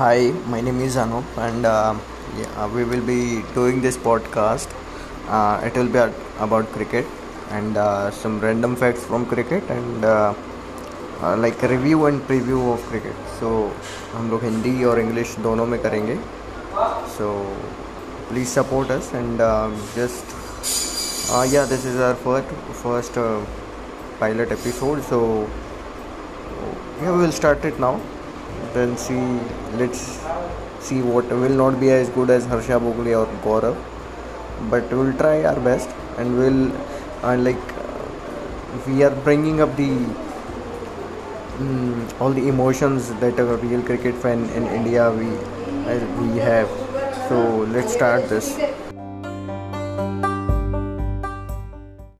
Hi, my name is Anup and we will be doing this podcast. It will be about cricket and some random facts from cricket and like review and preview of cricket. So हम लोग हिंदी और English दोनों में करेंगे. So please support us and yeah, this is our first pilot episode. So yeah, we will start it now. Then let's see what will not be as good as Harsha Bhogle or Gaurav, but we'll try our best and we are bringing up the all the emotions that a real cricket fan in India we have. So let's start this.